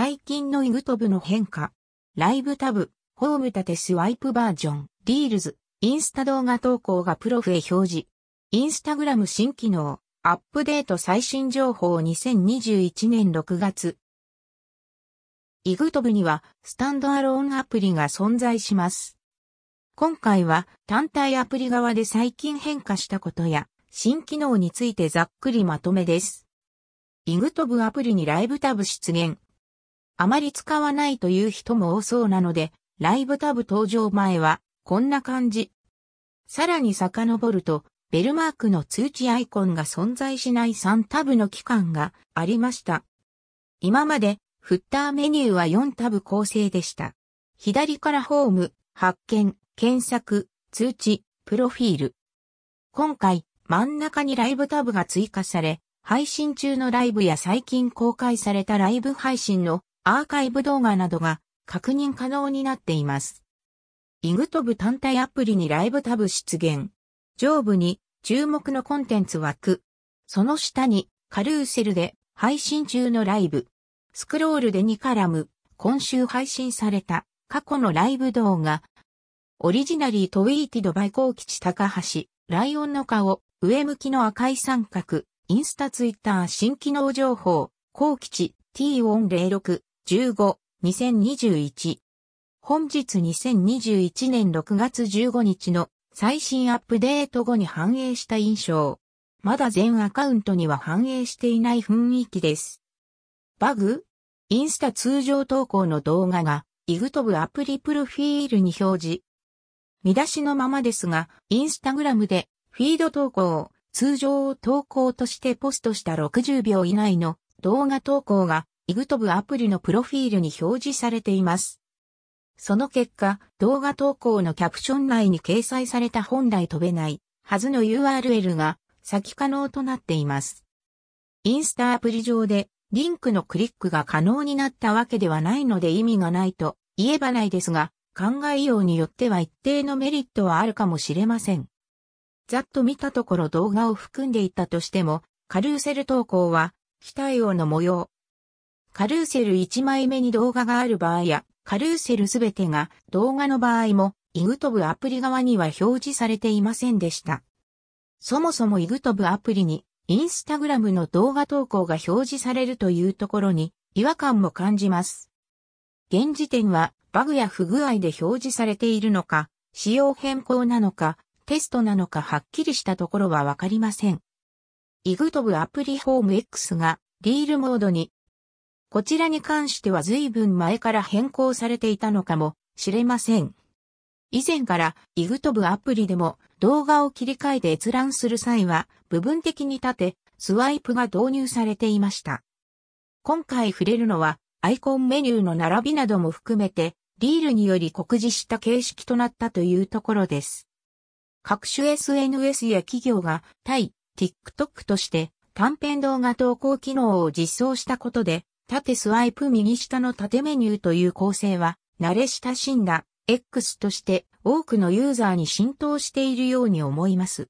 最近のIGTVの変化。ライブタブ、ホーム立てスワイプバージョン、リールズ、インスタ動画投稿がプロフへ表示。インスタグラム新機能、アップデート最新情報2021年6月。IGTVにはスタンドアローンアプリが存在します。今回は単体アプリ側で最近変化したことや新機能についてざっくりまとめです。IGTVアプリにライブタブ出現。あまり使わないという人も多そうなので、ライブタブ登場前はこんな感じ。さらに遡ると、ベルマークの通知アイコンが存在しない3タブの期間がありました。今までフッターメニューは4タブ構成でした。左からホーム、発見、検索、通知、プロフィール。今回、真ん中にライブタブが追加され、配信中のライブや最近公開されたライブ配信のアーカイブ動画などが確認可能になっています。IGTV単体アプリにライブタブ出現。上部に注目のコンテンツ枠。その下にカルーセルで配信中のライブ。スクロールで2カラム。今週配信された過去のライブ動画。オリジナリートウィーティドバイコウキチ高橋。ライオンの顔。上向きの赤い三角。インスタツイッター新機能情報。コウキチ T オン06。15-2021 本日2021年6月15日の最新アップデート後に反映した印象。まだ全アカウントには反映していない雰囲気です。バグ？インスタ通常投稿の動画が IGTV アプリプロフィールに表示。見出しのままですが、インスタグラムでフィード投稿、通常投稿としてポストした60秒以内の動画投稿がIGTV アプリのプロフィールに表示されています。その結果、動画投稿のキャプション内に掲載された本来飛べないはずの URL が先可能となっています。インスタアプリ上でリンクのクリックが可能になったわけではないので意味がないと言えばないですが、考えようによっては一定のメリットはあるかもしれません。ざっと見たところ動画を含んでいたとしても、カルーセル投稿は非対応の模様。カルーセル1枚目に動画がある場合や、カルーセルすべてが動画の場合も、IGTV アプリ側には表示されていませんでした。そもそも IGTV アプリに、インスタグラムの動画投稿が表示されるというところに、違和感も感じます。現時点は、バグや不具合で表示されているのか、仕様変更なのか、テストなのかはっきりしたところはわかりません。IGTV アプリホーム X が、リールモードに、こちらに関しては随分前から変更されていたのかもしれません。以前からIGTVアプリでも動画を切り替えて閲覧する際は部分的に立てスワイプが導入されていました。今回触れるのはアイコンメニューの並びなども含めてリールにより酷似した形式となったというところです。各種 SNS や企業が対 TikTok として短編動画投稿機能を実装したことで縦スワイプ右下の縦メニューという構成は慣れ親しんだ X として多くのユーザーに浸透しているように思います。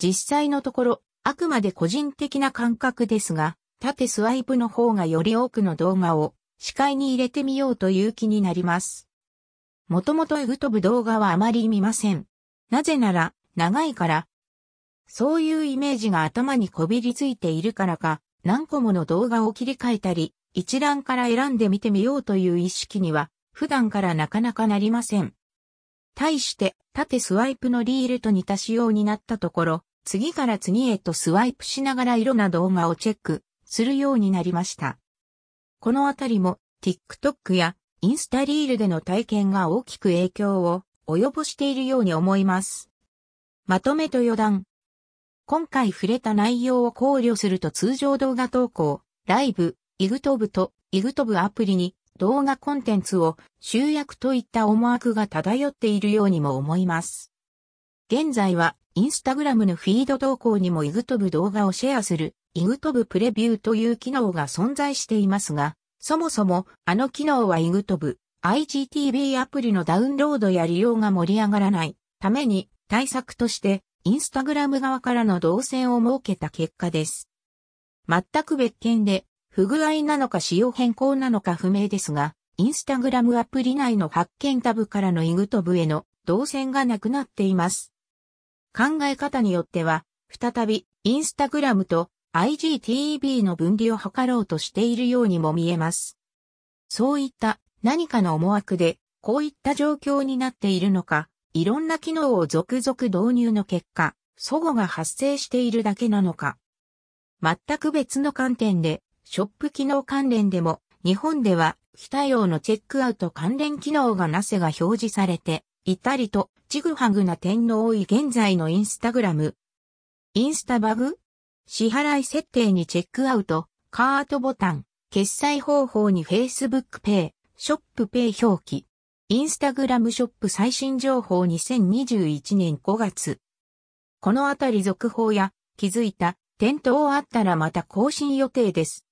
実際のところあくまで個人的な感覚ですが縦スワイプの方がより多くの動画を視界に入れてみようという気になります。もともとIGTV動画はあまり見ません。なぜなら長いからそういうイメージが頭にこびりついているからか何個もの動画を切り替えたり、一覧から選んで見てみようという意識には、普段からなかなかなりません。対して、縦スワイプのリールと似た仕様になったところ、次から次へとスワイプしながら色な動画をチェックするようになりました。このあたりも、TikTok やインスタリールでの体験が大きく影響を及ぼしているように思います。まとめと余談。今回触れた内容を考慮すると通常動画投稿、ライブ、IGTVとIGTVアプリに動画コンテンツを集約といった思惑が漂っているようにも思います。現在はインスタグラムのフィード投稿にもIGTV動画をシェアするIGTVプレビューという機能が存在していますが、そもそもあの機能はIGTV、IGTV アプリのダウンロードや利用が盛り上がらないために対策としてインスタグラム側からの動線を設けた結果です。全く別件で、不具合なのか仕様変更なのか不明ですが、インスタグラムアプリ内の発見タブからのIGTVへの動線がなくなっています。考え方によっては、再びインスタグラムと IGTV の分離を図ろうとしているようにも見えます。そういった何かの思惑で、こういった状況になっているのか、いろんな機能を続々導入の結果、齟齬が発生しているだけなのか。全く別の観点で、ショップ機能関連でも、日本では非対応のチェックアウト関連機能がなせが表示されていたりと、ちぐはぐな点の多い現在のインスタグラム。インスタバグ？支払い設定にチェックアウト、カートボタン、決済方法に Facebook Pay、Shop Pay 表記。インスタグラムショップ最新情報2021年5月。このあたり続報や気づいた点等あったらまた更新予定です。